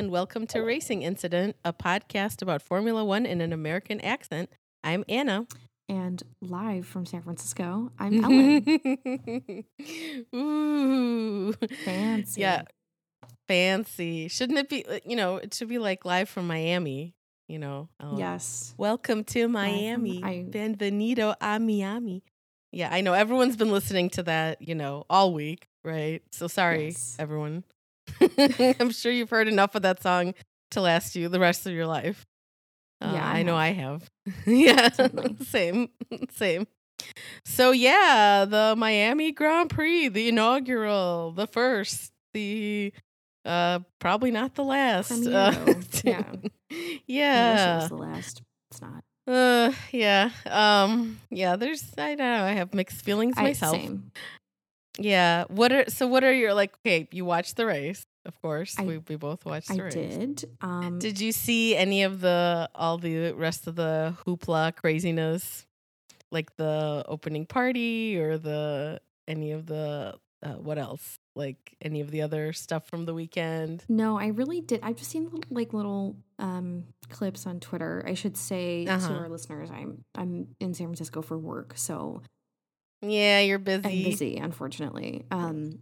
and welcome to Racing Incident, a podcast about Formula One in an American accent. I'm Anna. And live from San Francisco, I'm Ellen. Ooh. Fancy. Yeah. Fancy. Shouldn't it be, you know, it should be like live from Miami, you know. Yes. Welcome to Miami. Bienvenido a Miami. Yeah, I know everyone's been listening to that, you know, all week, right? So sorry, everyone. I'm sure you've heard enough of that song to last you the rest of your life. Yeah, I know I have. Yeah, same. So yeah, the Miami Grand Prix, the inaugural, the first, the probably not the last. Yeah. I wish it was the last. It's not. I don't know. I have mixed feelings myself. Same. Yeah. What are your, like, okay, you watched the race, of course. We both watched the race. I did. Did you see any of all the rest of the hoopla craziness? Like the opening party or what else? Like any of the other stuff from the weekend? No, I really did. I've just seen like little clips on Twitter. I should say to our listeners, I'm in San Francisco for work, so yeah, you're busy. I'm busy, unfortunately.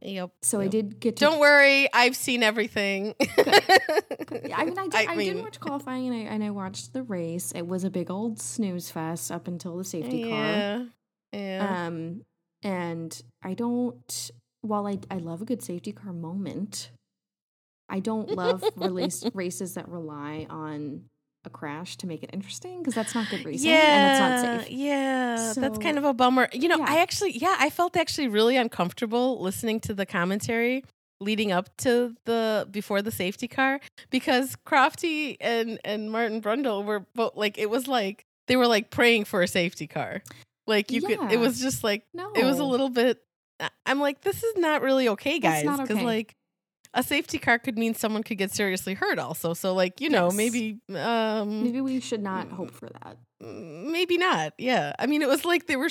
Yep. So I did get to... Don't worry, I've seen everything. I did watch qualifying and I watched the race. It was a big old snooze fest up until the safety car. Yeah. And I don't... While I love a good safety car moment, I don't love races that rely on a crash to make it interesting, because that's not good racing and it's not safe. Yeah, so, that's kind of a bummer. You know, I felt actually really uncomfortable listening to the commentary leading up to before the safety car, because Crofty and Martin Brundle were both like, it was like they were like praying for a safety car. Like could, it was just like, it was a little bit. I'm like, this is not really okay, guys, because like a safety car could mean someone could get seriously hurt also. So like, you know, maybe we should not hope for that. Maybe not. Yeah. I mean, it was like they were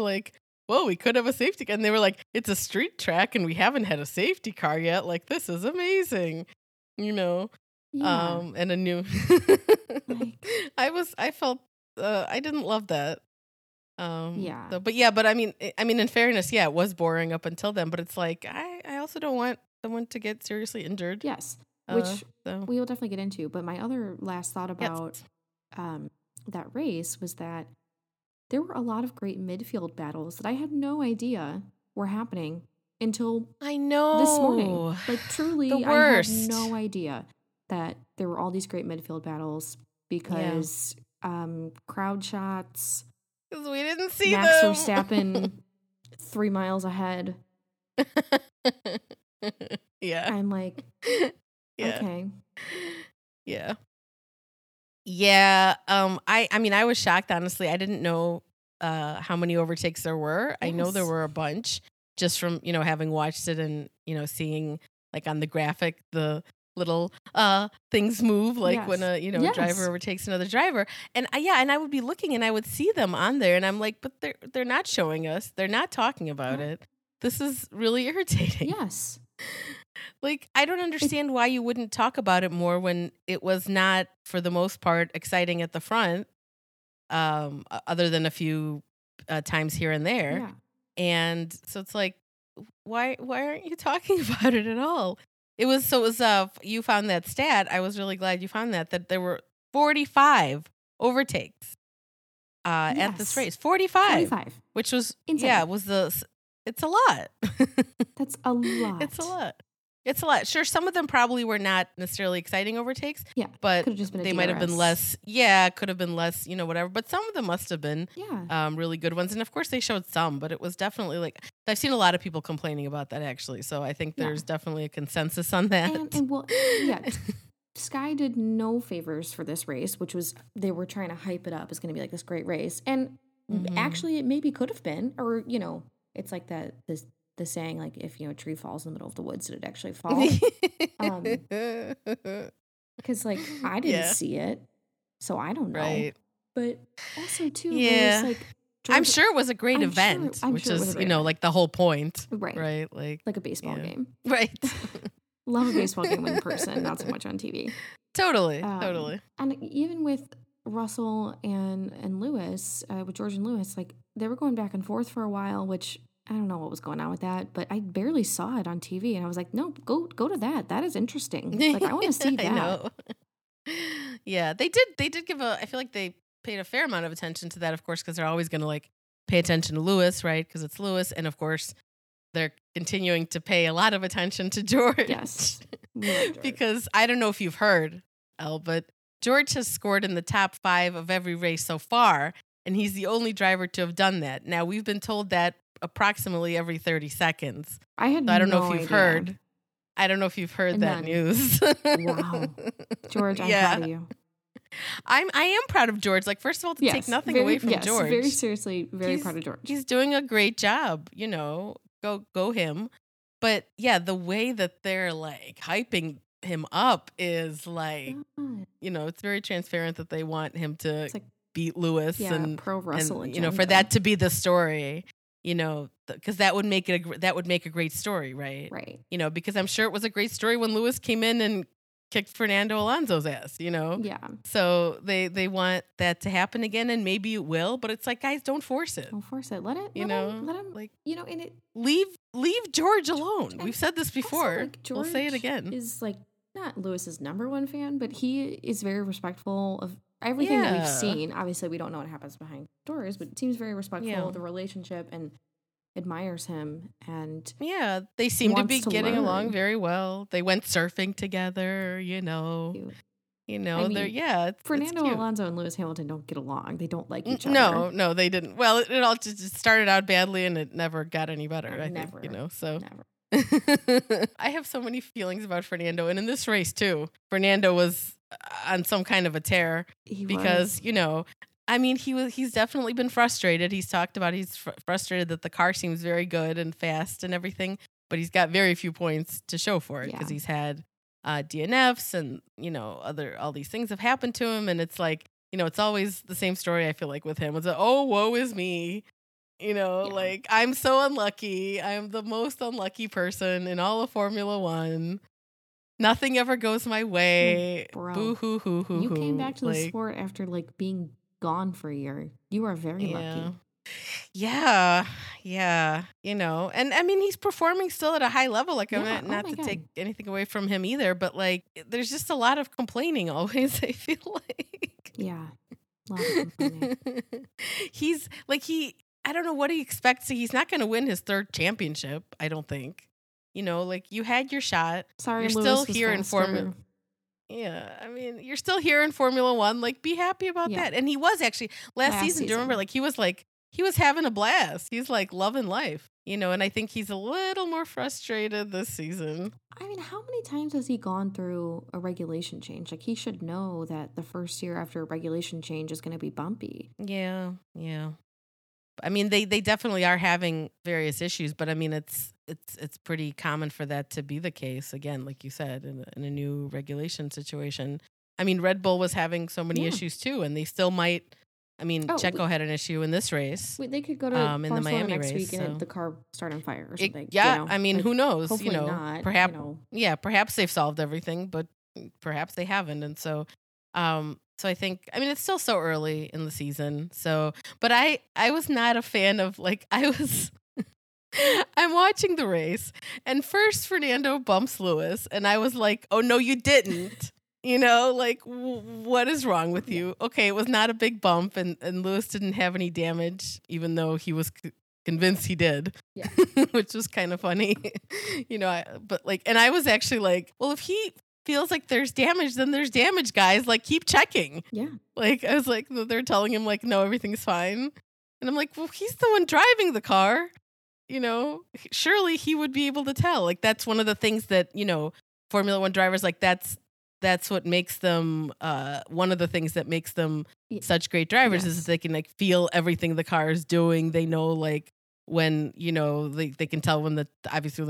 like, whoa, we could have a safety car. And they were like, it's a street track and we haven't had a safety car yet. Like, this is amazing, you know? Yeah. And a new, I didn't love that. But I mean, in fairness, it was boring up until then, but it's like, I also don't want someone to get seriously injured. Yes. Which we will definitely get into. But my other last thought about, that race was that there were a lot of great midfield battles that I had no idea were happening until this morning. Like, truly, I had no idea that there were all these great midfield battles because, crowd shots, because we didn't see Max Verstappen 3 miles ahead. I'm like, okay. Yeah. Yeah. I was shocked, honestly. I didn't know how many overtakes there were. Yes. I know there were a bunch just from, you know, having watched it and, you know, seeing like on the graphic the little things move, like when a driver overtakes another driver, and I would be looking and I would see them on there, and I'm like, but they're not showing us, they're not talking about it. This is really irritating. Yes. Like, I don't understand why you wouldn't talk about it more when it was not, for the most part, exciting at the front, other than a few times here and there. And so it's like, why aren't you talking about it at all? It was you found that stat. I was really glad you found that there were 45 overtakes at this race. 45. Which was insane. It's a lot. That's a lot. It's a lot. Sure, some of them probably were not necessarily exciting overtakes. Yeah. But they might have been less. Yeah, could have been less, you know, whatever. But some of them must have been really good ones. And of course they showed some, but it was definitely like, I've seen a lot of people complaining about that actually. So I think there's definitely a consensus on that. Sky did no favors for this race, which was, they were trying to hype it up. It's going to be like this great race. And actually it maybe could have been, or, you know, it's like that, the saying, like, if, you know, a tree falls in the middle of the woods, did it actually fall? Because like, I didn't see it, so I don't know. Right. But also too, it was like, I'm sure it was a great event, which is, you know, like the whole point, right? Like a baseball game, right? Love a baseball game in person, not so much on TV. Totally. And even with Russell and Lewis, with George and Lewis, like they were going back and forth for a while, which I don't know what was going on with that, but I barely saw it on TV. And I was like, no, go to that. That is interesting. Like, I want to see that. I know. Yeah, they did give I feel like they paid a fair amount of attention to that, of course, because they're always going to like pay attention to Lewis, right? Because it's Lewis. And of course, they're continuing to pay a lot of attention to George. Yes. George. Because I don't know if you've heard, Elle, but George has scored in the top 5 of every race so far. And he's the only driver to have done that. Now, we've been told that approximately every 30 seconds. I don't know if you've heard that news. Wow. George, I'm proud of you. I am proud of George. Like, first of all, to take nothing away from George. Very seriously, he's proud of George. He's doing a great job, you know. Go him. But yeah, the way that they're like hyping him up is like, you know, it's very transparent that they want him to beat Lewis and pro Russell, and you know, for that to be the story, you know, because that would make a great story, right? Right. You know, because I'm sure it was a great story when Lewis came in and kicked Fernando Alonso's ass, you know? Yeah. So they want that to happen again, and maybe it will, but it's like, guys, don't force it. Don't force it. Let it, you know, let him, like, you know, and it leave George alone. We've said this before. Like, George, we'll say it again. Is like not Lewis's #1 fan, but he is very respectful of everything that we've seen. Obviously, we don't know what happens behind doors, but it seems very respectful of the relationship, and admires him, and they seem to be getting along very well. They went surfing together, you know. Cute. You know, I mean, Fernando Alonso and Lewis Hamilton don't get along. They don't like each other. No, they didn't. Well, it all just started out badly, and it never got any better. I think, you know. So never. I have so many feelings about Fernando, and in this race too, Fernando was on some kind of a tear because you know. I mean, he's definitely been frustrated. He's talked about he's frustrated that the car seems very good and fast and everything, but he's got very few points to show for it because he's had DNFs and, you know, all these things have happened to him. And it's like, you know, it's always the same story, I feel like, with him. It's like, oh, woe is me. You know, like, I'm so unlucky. I'm the most unlucky person in all of Formula One. Nothing ever goes my way. Bro, boo-hoo-hoo-hoo-hoo. You came back to the sport after, like, being gone for a year. You are very lucky. Yeah. You know, and I mean, he's performing still at a high level. Like, I'm not to take anything away from him either, but like, there's just a lot of complaining always, I feel like. Yeah. A lot of complaining. He's like, I don't know what he expects. He's not going to win his 3rd championship, I don't think. You know, like, you had your shot. Sorry, you're Lewis still here in Formula. Yeah, I mean, you're still here in Formula One. Like, be happy about that. And he was actually last season. Do you remember? Like, he was having a blast. He's like loving life, you know. And I think he's a little more frustrated this season. I mean, how many times has he gone through a regulation change? Like, he should know that the first year after a regulation change is going to be bumpy. Yeah. I mean, they definitely are having various issues, but I mean, it's pretty common for that to be the case. Again, like you said, in a new regulation situation. I mean, Red Bull was having so many issues too, and they still might. I mean, Checo had an issue in this race. They could go to in the Miami next race, week and the car start on fire or something. You know? I mean, like, who knows? Hopefully not. Perhaps. You know. Yeah, perhaps they've solved everything, but perhaps they haven't, and so. So I think, I mean, it's still so early in the season. So, but I was not a fan of, like, I'm watching the race, and first Fernando bumps Lewis, and I was like, oh no, you didn't, you know, like, what is wrong with you? Okay. It was not a big bump, and Lewis didn't have any damage, even though he was convinced he did, which was kind of funny, you know, and I was actually like, well, if he feels like there's damage, then there's damage, guys. Like, keep checking. Yeah. Like, I was like, they're telling him, like, no, everything's fine. And I'm like, well, he's the one driving the car. You know, surely he would be able to tell. Like, that's one of the things that, you know, Formula One drivers, like, that's what makes them, one of the things that makes them such great drivers is that they can, like, feel everything the car is doing. They know, like, when, you know, they can tell when the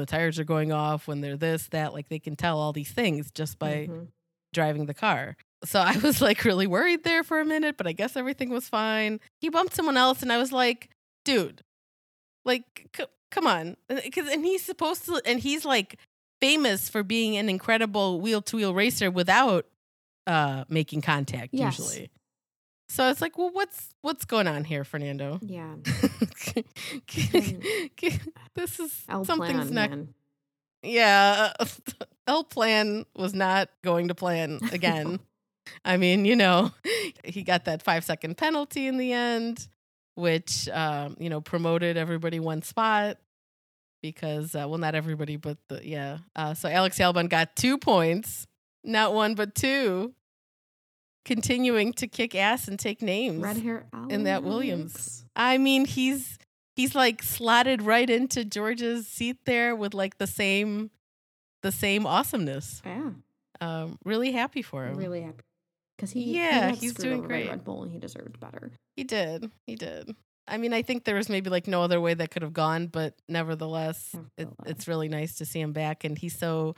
tires are going off, when they're this, that, like, they can tell all these things just by driving the car. So I was like really worried there for a minute, but I guess everything was fine. He bumped someone else, and I was like, dude, like, come on. And he's like famous for being an incredible wheel-to-wheel racer without making contact usually. So it's like, well, what's going on here, Fernando? Yeah. This is something's not. Yeah. L plan was not going to plan again. I mean, you know, he got that 5-second penalty in the end, which, you know, promoted everybody one spot because, well, not everybody, but yeah. So Alex Albon got 2 points, not one, but two. Continuing to kick ass and take names Red hair in that Williams. I mean, he's like slotted right into George's seat there with like the same awesomeness. Yeah, really happy for him. Really happy because he's doing great. Red Bull, and he deserved better. He did. I mean, I think there was maybe like no other way that could have gone, but nevertheless. It's really nice to see him back, and he's so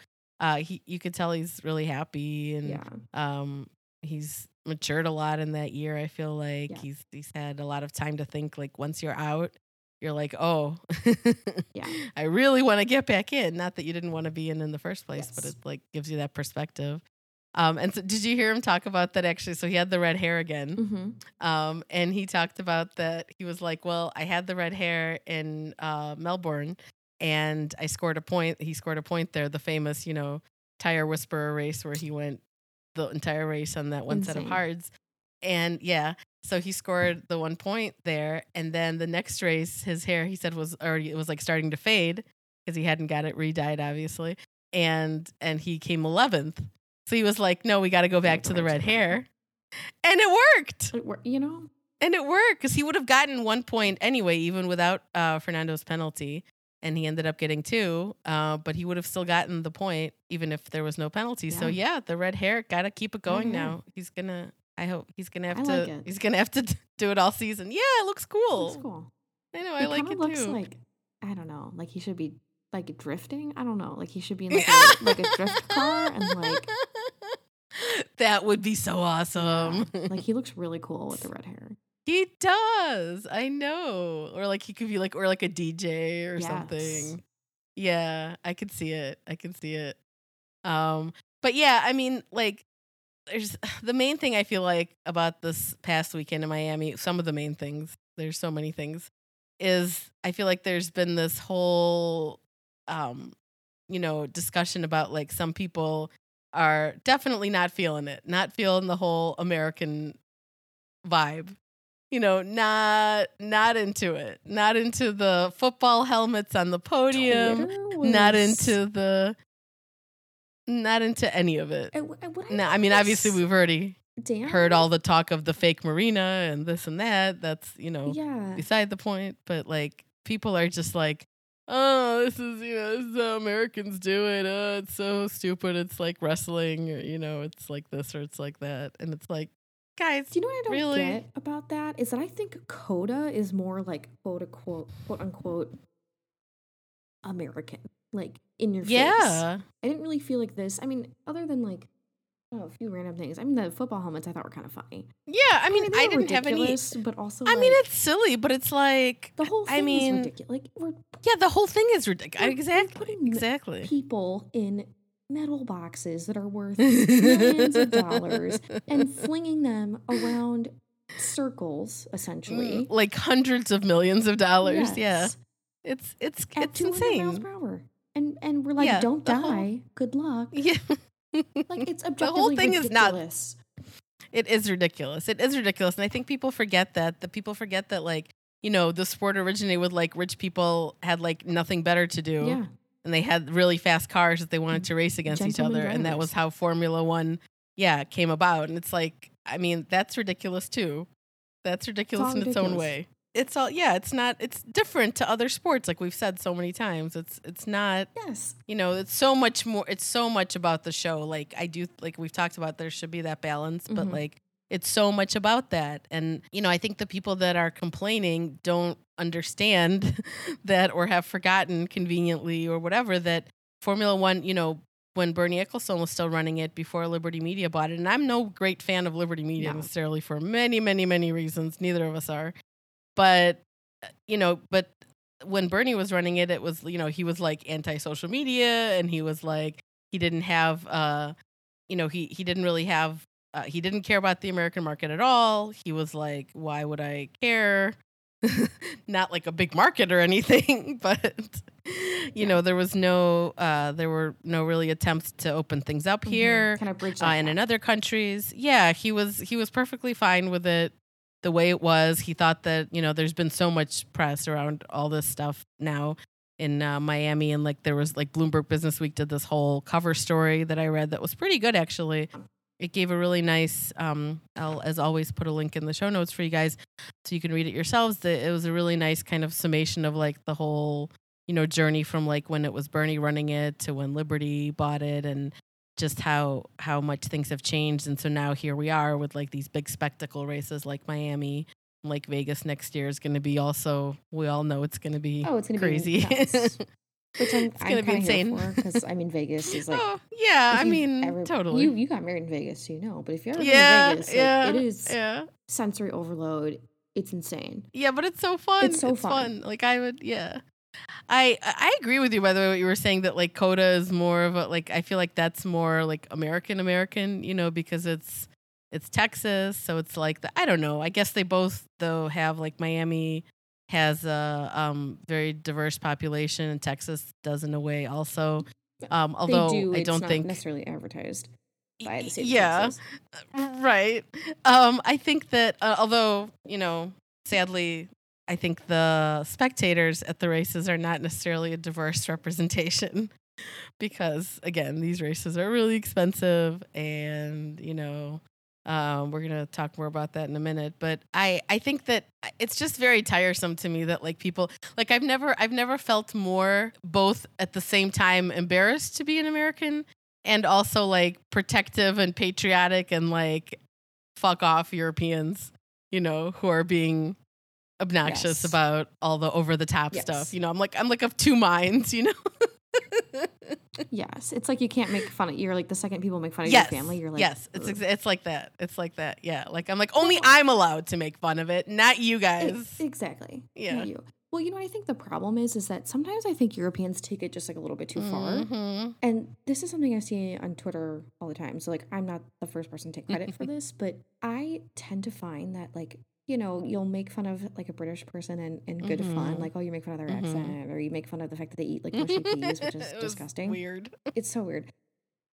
you could tell he's really happy and he's matured a lot in that year. I feel like he's had a lot of time to think. Like once you're out, you're like, oh, yeah, I really want to get back in. Not that you didn't want to be in the first place, but it like gives you that perspective. And so did you hear him talk about that actually? So he had the red hair again. Mm-hmm. And he talked about that. He was like, well, I had the red hair in Melbourne and I scored a point. He scored a point there. The famous, you know, tire whisperer race where he went the entire race on that one set of hards. And so he scored the 1 point there. And then the next race, his hair, he said, was like starting to fade because he hadn't got it re-dyed, obviously. And he came 11th. So he was like, no, we got to go back to the red hair. And it worked. And it worked because he would have gotten 1 point anyway, even without Fernando's penalty. And he ended up getting two, but he would have still gotten the point even if there was no penalty. Yeah. So the red hair gotta keep it going now. He's gonna have to do it all season. Yeah, it looks cool. I know, I like it too. It looks like I don't know, like he should be like drifting. I don't know, like he should be in like a drift car and like that would be so awesome. Yeah. Like he looks really cool with the red hair. He does. I know. Or like he could be like, or like a DJ or something. Yeah, I could see it. But yeah, I mean, like there's the main thing I feel like about this past weekend in Miami, some of the main things, there's so many things, is I feel like there's been this whole, you know, discussion about like some people are definitely not feeling the whole American vibe. You know, not into it. Not into the football helmets on the podium. Not into any of it. I mean, obviously we've already heard all the talk of the fake marina and this and that. That's, you know, beside the point. But like people are just like, oh, this is, you know, this is how Americans do it. Oh, it's so stupid. It's like wrestling, or, you know, it's like this or it's like that. And it's like, guys, do you know what I don't get about that? Is that I think CODA is more like quote unquote American, like in your face. Yeah, I didn't really feel like this. I mean, other than like a few random things. I mean, the football helmets I thought were kind of funny. Yeah, I mean, I didn't have any, but also I mean, it's silly, but it's like the whole thing is ridiculous. Like the whole thing is ridiculous. Exactly. People in metal boxes that are worth millions of dollars and flinging them around circles, essentially, like hundreds of millions of dollars. Yes. Yeah, it's insane. Miles per hour. And we're like, don't die. Good luck. Yeah, like it's objectively the whole thing ridiculous. It is ridiculous. It is ridiculous, and I think people forget that. The people forget that, like, you know, the sport originated with like rich people had like nothing better to do. Yeah. And they had really fast cars that they wanted to race against each other. Drivers. And that was how Formula One, came about. And it's like, I mean, that's ridiculous too. That's ridiculous its own way. It's all, it's different to other sports. Like we've said so many times, it's not, you know, it's so much more, it's so much about the show. Like I do, like we've talked about, there should be that balance, but like it's so much about that. And, you know, I think the people that are complaining don't understand that or have forgotten conveniently or whatever that Formula One, you know, when Bernie Ecclestone was still running it before Liberty Media bought it, and I'm no great fan of Liberty Media necessarily for many, many, many reasons. Neither of us are. But, you know, but when Bernie was running it, it was, you know, he was like anti-social media, and he was like, he didn't have, you know, he didn't really have, he didn't care about the American market at all. He was like, why would I care? Not like a big market or anything, but, you know, there was no, there were no really attempts to open things up here, kind of bridge like and in other countries. Yeah, he was perfectly fine with it the way it was. He thought that, you know, there's been so much press around all this stuff now in Miami, and like there was like Bloomberg Business Week did this whole cover story that I read that was pretty good, actually. It gave a really nice, I'll, as always, put a link in the show notes for you guys so you can read it yourselves. It was a really nice kind of summation of like the whole, you know, journey from like when it was Bernie running it to when Liberty bought it, and just how much things have changed. And so now here we are with like these big spectacle races like Miami, like Vegas next year is going to be also, we all know it's going to be crazy. Which it's going to be insane. Because, I mean, Vegas is like... Oh, yeah, I mean, totally. You got married in Vegas, so you know. But if you're ever in Vegas, like, it is sensory overload. It's insane. Yeah, but it's so fun. It's so fun. Like, I would, I agree with you, by the way, what you were saying, that, like, CODA is more of a, like, I feel like that's more, like, American, you know, because it's Texas. So it's like, I don't know. I guess they both, though, have, like, Miami... has a very diverse population, and Texas does in a way also. Although they do, I don't think necessarily advertised by the state of Texas. Right. I think that although, you know, sadly, I think the spectators at the races are not necessarily a diverse representation because, again, these races are really expensive, and, you know, we're going to talk more about that in a minute, but I think that it's just very tiresome to me that like people, like I've never felt more both at the same time embarrassed to be an American and also like protective and patriotic and like fuck off Europeans, you know, who are being obnoxious about all the over the top stuff. You know, I'm like of two minds, you know? Yes, it's like you can't make fun of, you're like the second people make fun of your family, you're like it's like that, yeah, like I'm like only I'm allowed to make fun of it, not you guys. Exactly. Yeah, you. Well, you know what I think the problem is that sometimes I think Europeans take it just like a little bit too far, and this is something I see on Twitter all the time, so like I'm not the first person to take credit for this, but I tend to find that like, you know, you'll make fun of like a British person and good fun, like, oh, you make fun of their accent, or you make fun of the fact that they eat like mushy peas, which is disgusting. Weird. It's so weird.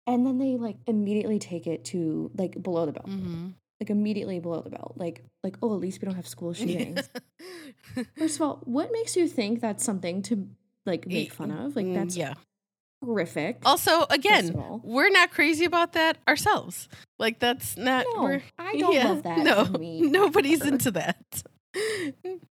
And then they like immediately take it to like below the belt, like immediately below the belt, like oh, at least we don't have school shootings. First of all, what makes you think that's something to like make fun of? Like that's horrific. Also, again, we're not crazy about that ourselves. Like that's not. No, I don't love that. No, me nobody's into that.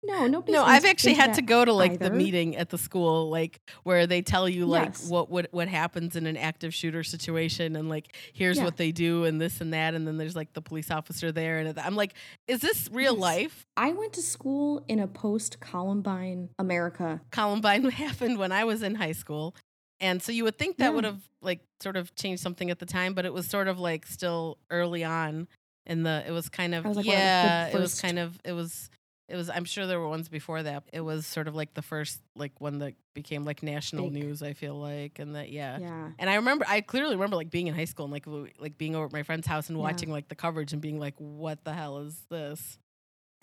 No, nobody's. No, I've actually had to go to like the meeting at the school, like where they tell you like what happens in an active shooter situation, and like here's what they do and this and that, and then there's like the police officer there, and I'm like, is this real life? I went to school in a post-Columbine America. Columbine happened when I was in high school. And so you would think that would have like sort of changed something at the time, but it was sort of like still early on in the, it was kind of, like, well, it was kind of, it was, I'm sure there were ones before that. It was sort of like the first, like one that became like national news, I feel like. And that, And I clearly remember like being in high school and like being over at my friend's house and watching like the coverage and being like, what the hell is this?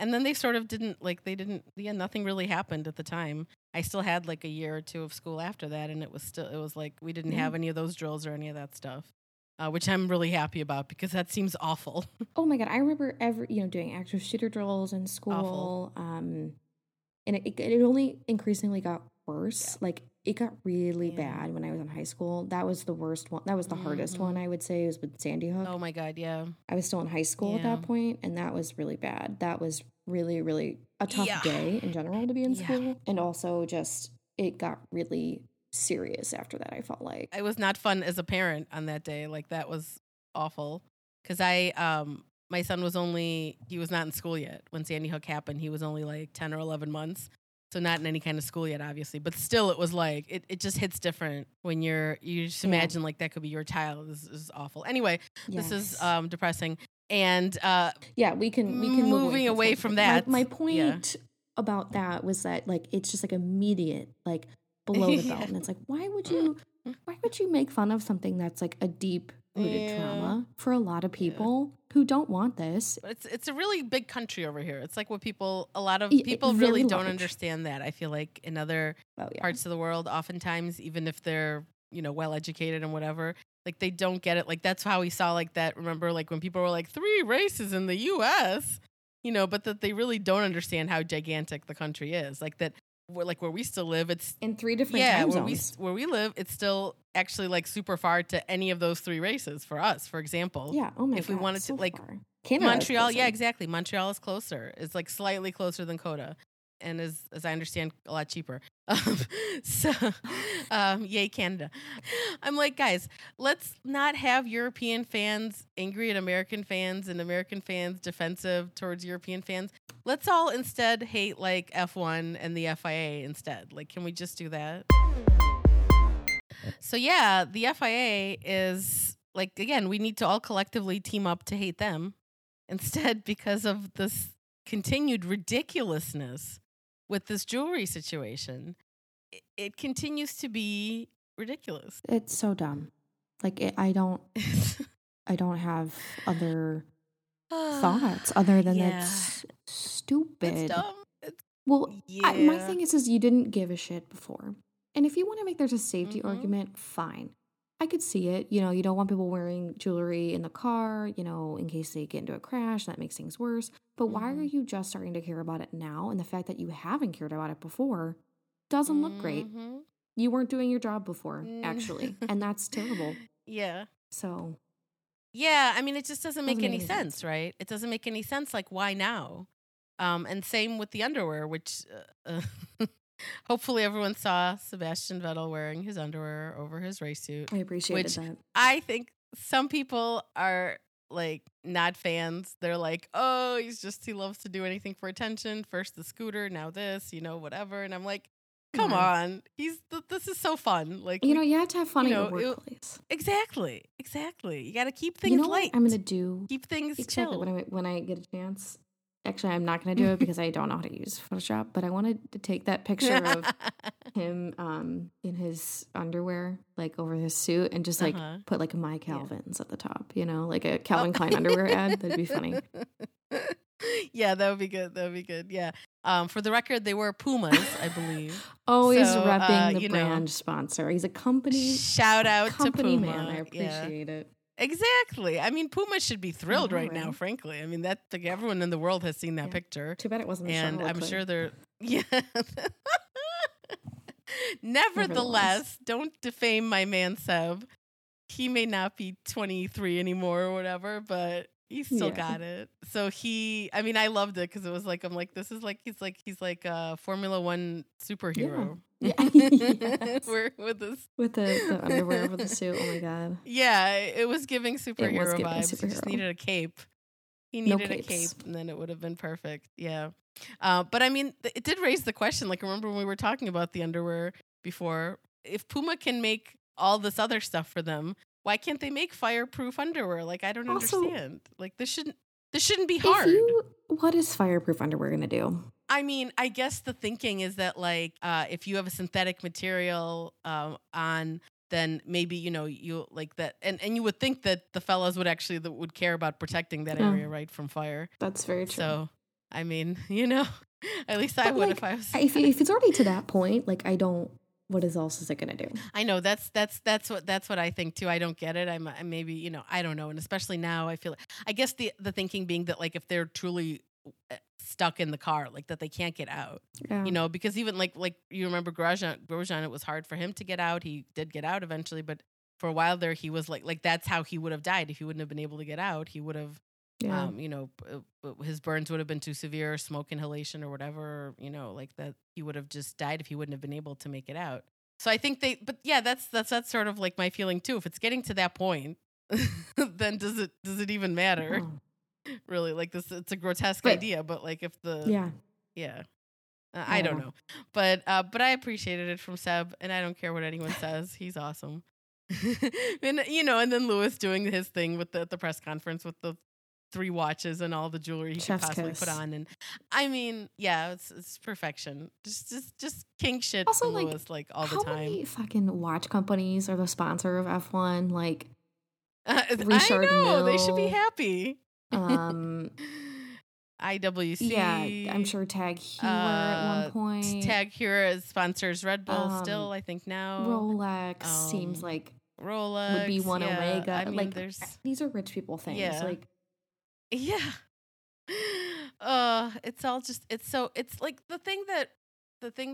And then they sort of didn't, nothing really happened at the time. I still had like a year or two of school after that, and it was like we didn't have any of those drills or any of that stuff, which I'm really happy about because that seems awful. Oh my God. I remember doing active shooter drills in school. And it only increasingly got worse. Yeah. Like it got really bad when I was in high school. That was the worst one. That was the hardest one, I would say. It was with Sandy Hook. Oh my God. Yeah. I was still in high school at that point, and that was really bad. That was really, really a tough day in general to be in school. Yeah. And also just it got really serious after that, I felt like. It was not fun as a parent on that day. Like that was awful because my son was he was not in school yet when Sandy Hook happened. He was only like 10 or 11 months. So not in any kind of school yet, obviously, but still it was like, it just hits different when you just imagine like that could be your child. This is awful. Anyway, this is depressing. And we can move away from that. My point about that was that, like, it's just like immediate, like below the belt. And it's like, why would you make fun of something that's like a deep rooted trauma for a lot of people who don't want this? It's a really big country over here. It's like what a lot of people really don't understand that. I feel like in other parts of the world, oftentimes, even if they're, you know, well educated and whatever, like they don't get it. Like that's how we saw like that. Remember, like when people were like 3 races in the U.S., you know, but that they really don't understand how gigantic the country is. Like that, like where we still live, it's in 3 different time zones. Where we live, it's still actually like super far to any of those 3 races for us. For example, if we wanted to, like Montreal, exactly. Montreal is closer. It's like slightly closer than CODA, and as I understand, a lot cheaper. Yay Canada. I'm like, guys, let's not have European fans angry at American fans and American fans defensive towards European fans. Let's all instead hate like F1 and the FIA instead. Like, can we just do that? So yeah, the FIA is like, again, we need to all collectively team up to hate them instead because of this continued ridiculousness with this jewelry situation. It continues to be ridiculous. It's so dumb. Like I don't have other thoughts other than that's stupid. It's dumb. My thing is you didn't give a shit before. And if you want to make there's a safety argument, fine. I could see it. You know, you don't want people wearing jewelry in the car, you know, in case they get into a crash. That makes things worse. But why are you just starting to care about it now? And the fact that you haven't cared about it before doesn't look great. You weren't doing your job before, actually. And that's terrible. Yeah. So. Yeah. I mean, it just doesn't make any sense, right? It doesn't make any sense. Like, why now? And same with the underwear, which hopefully everyone saw Sebastian Vettel wearing his underwear over his race suit. I appreciated that. I think some people are like not fans. They're like, oh, he loves to do anything for attention. First the scooter, now this, you know, whatever. And I'm like, come on. This is so fun. Like, you know, you have to have fun in your workplace. Exactly. You got to keep things light. What I'm going to do? Keep things chill. When I get a chance. Actually, I'm not going to do it because I don't know how to use Photoshop, but I wanted to take that picture of him in his underwear, like over his suit, and just like put like my Calvins at the top, you know, like a Calvin Klein underwear ad. That'd be funny. Yeah, that would be good. Yeah. For the record, they were Pumas, I believe. Always repping the brand sponsor. He's a company. Shout out to Puma. Man. I appreciate it. Exactly. I mean, Puma should be thrilled right now, frankly. I mean, that like, everyone in the world has seen that picture. Too bad it wasn't. And I'm sure they're. Yeah. Nevertheless, don't defame my man Seb. He may not be 23 anymore or whatever, but he still got it. So I loved it because it was like, I'm like, this is like, he's like a Formula One superhero. Yeah. Yes. With the underwear over the suit. Oh my god. Yeah, it was giving superhero vibes. He just needed a cape. He needed a cape, and then it would have been perfect. Yeah. But I mean, it did raise the question. Like, remember when we were talking about the underwear before? If Puma can make all this other stuff for them, why can't they make fireproof underwear? Like, I don't understand. Like, this shouldn't be hard. What is fireproof underwear going to do? I mean, I guess the thinking is that, like, if you have a synthetic material on, then maybe, you know, you like that. And you would think that the fellas would actually would care about protecting that area, right, from fire. That's very true. So, I mean, you know, at least I would if I was. If it's already to that point, like, I don't. What else is it going to do? I know that's what I think too. I don't get it. I'm maybe, you know, I don't know. And especially now I feel like, I guess the thinking being that like, if they're truly stuck in the car, like that they can't get out, you know, because even like you remember Grosjean, it was hard for him to get out. He did get out eventually, but for a while there, he was like, that's how he would have died. If he wouldn't have been able to get out, he would have, you know, his burns would have been too severe, smoke inhalation or whatever, you know, like that he would have just died if he wouldn't have been able to make it out. So I think that's sort of like my feeling too. If it's getting to that point, then does it even matter? Oh. Really, like this, it's a grotesque idea, but like if the, I don't know. But I appreciated it from Seb, and I don't care what anyone says. He's awesome. And then Lewis doing his thing with the press conference with the three watches and all the jewelry he could possibly put on. And I mean, yeah, it's perfection. Just king shit also, from Lewis, like all the time. How many fucking watch companies are the sponsor of F1? Like, Richard I know, Mill, they should be happy. IWC. Yeah, I'm sure Tag Heuer at one point. Tag Heuer sponsors Red Bull still, I think now. Rolex seems like Rolex would be one. Omega. I mean, like, these are rich people things. Yeah. Like, yeah. It's all just it's like the thing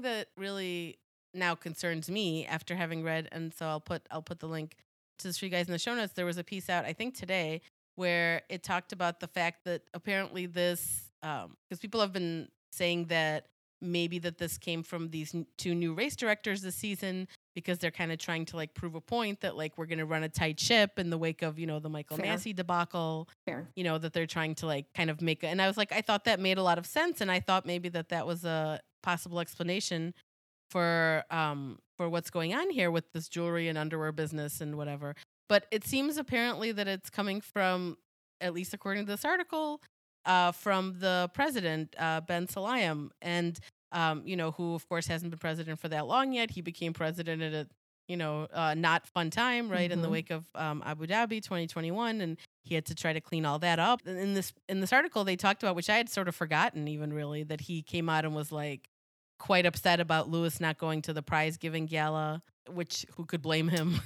that really now concerns me after having read, and so I'll put the link to this for you guys in the show notes. There was a piece out I think today where it talked about the fact that apparently this, because people have been saying that maybe that this came from these two new race directors this season, because they're kind of trying to like prove a point that like we're going to run a tight ship in the wake of, you know, the Michael Massey debacle. Fair. You know, that they're trying to like kind of make and I was like, I thought that made a lot of sense, and I thought maybe that was a possible explanation for what's going on here with this jewelry and underwear business and whatever. But it seems apparently that it's coming from, at least according to this article, from the president, Ben Salayem, and you know, who of course hasn't been president for that long yet. He became president at a, you know, not fun time, right? Mm-hmm. In the wake of Abu Dhabi 2021, and he had to try to clean all that up. And in this article, they talked about, which I had sort of forgotten even really, that he came out and was like quite upset about Lewis not going to the prize giving gala. Which, who could blame him?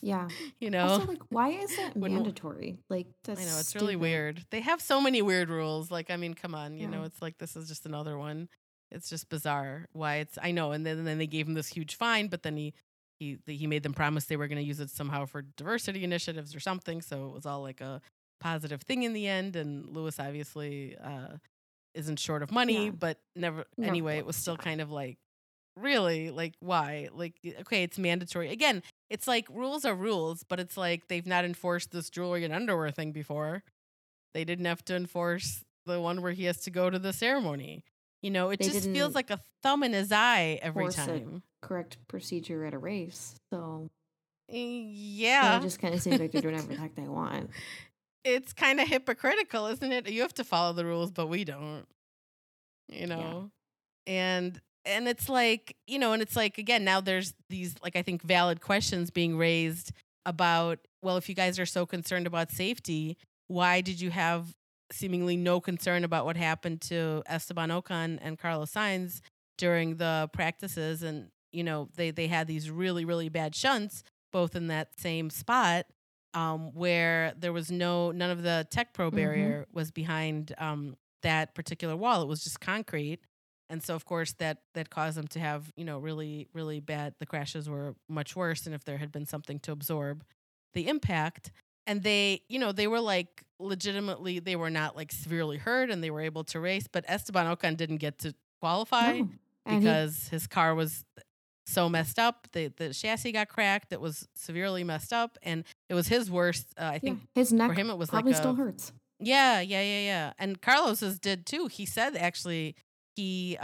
Yeah. You know? Also, like, why is that mandatory? Like, that's I know, it's stupid. Really weird. They have so many weird rules. Like, I mean, come on. You know, it's like, this is just another one. It's just bizarre. Why it's, I know. And then they gave him this huge fine, but then he made them promise they were going to use it somehow for diversity initiatives or something. So it was all like a positive thing in the end. And Lewis obviously isn't short of money, but anyway, it was still kind of like, really? Like, why? Like, okay, it's mandatory. Again, it's like rules are rules, but it's like they've not enforced this jewelry and underwear thing before. They didn't have to enforce the one where he has to go to the ceremony. You know, it just feels like a thumb in his eye every time. Correct procedure at a race. So, yeah. They just kind of seem like they're doing everything like they want. It's kind of hypocritical, isn't it? You have to follow the rules, but we don't. You know? Yeah. And it's like, you know, and it's like, again, now there's these, like, I think valid questions being raised about, well, if you guys are so concerned about safety, why did you have seemingly no concern about what happened to Esteban Ocon and Carlos Sainz during the practices? And, you know, they had these really, really bad shunts, both in that same spot where there was none of the Tecpro barrier was behind that particular wall. It was just concrete. And so, of course, that caused them to have, you know, really, really bad. The crashes were much worse than if there had been something to absorb the impact. And they, you know, they were like legitimately, they were not like severely hurt and they were able to race. But Esteban Ocon didn't get to qualify because his car was so messed up. The chassis got cracked. It was severely messed up. And it was his worst. I think his neck for him, it was probably like still hurts. Yeah. And Carlos's did, too. He said, actually, he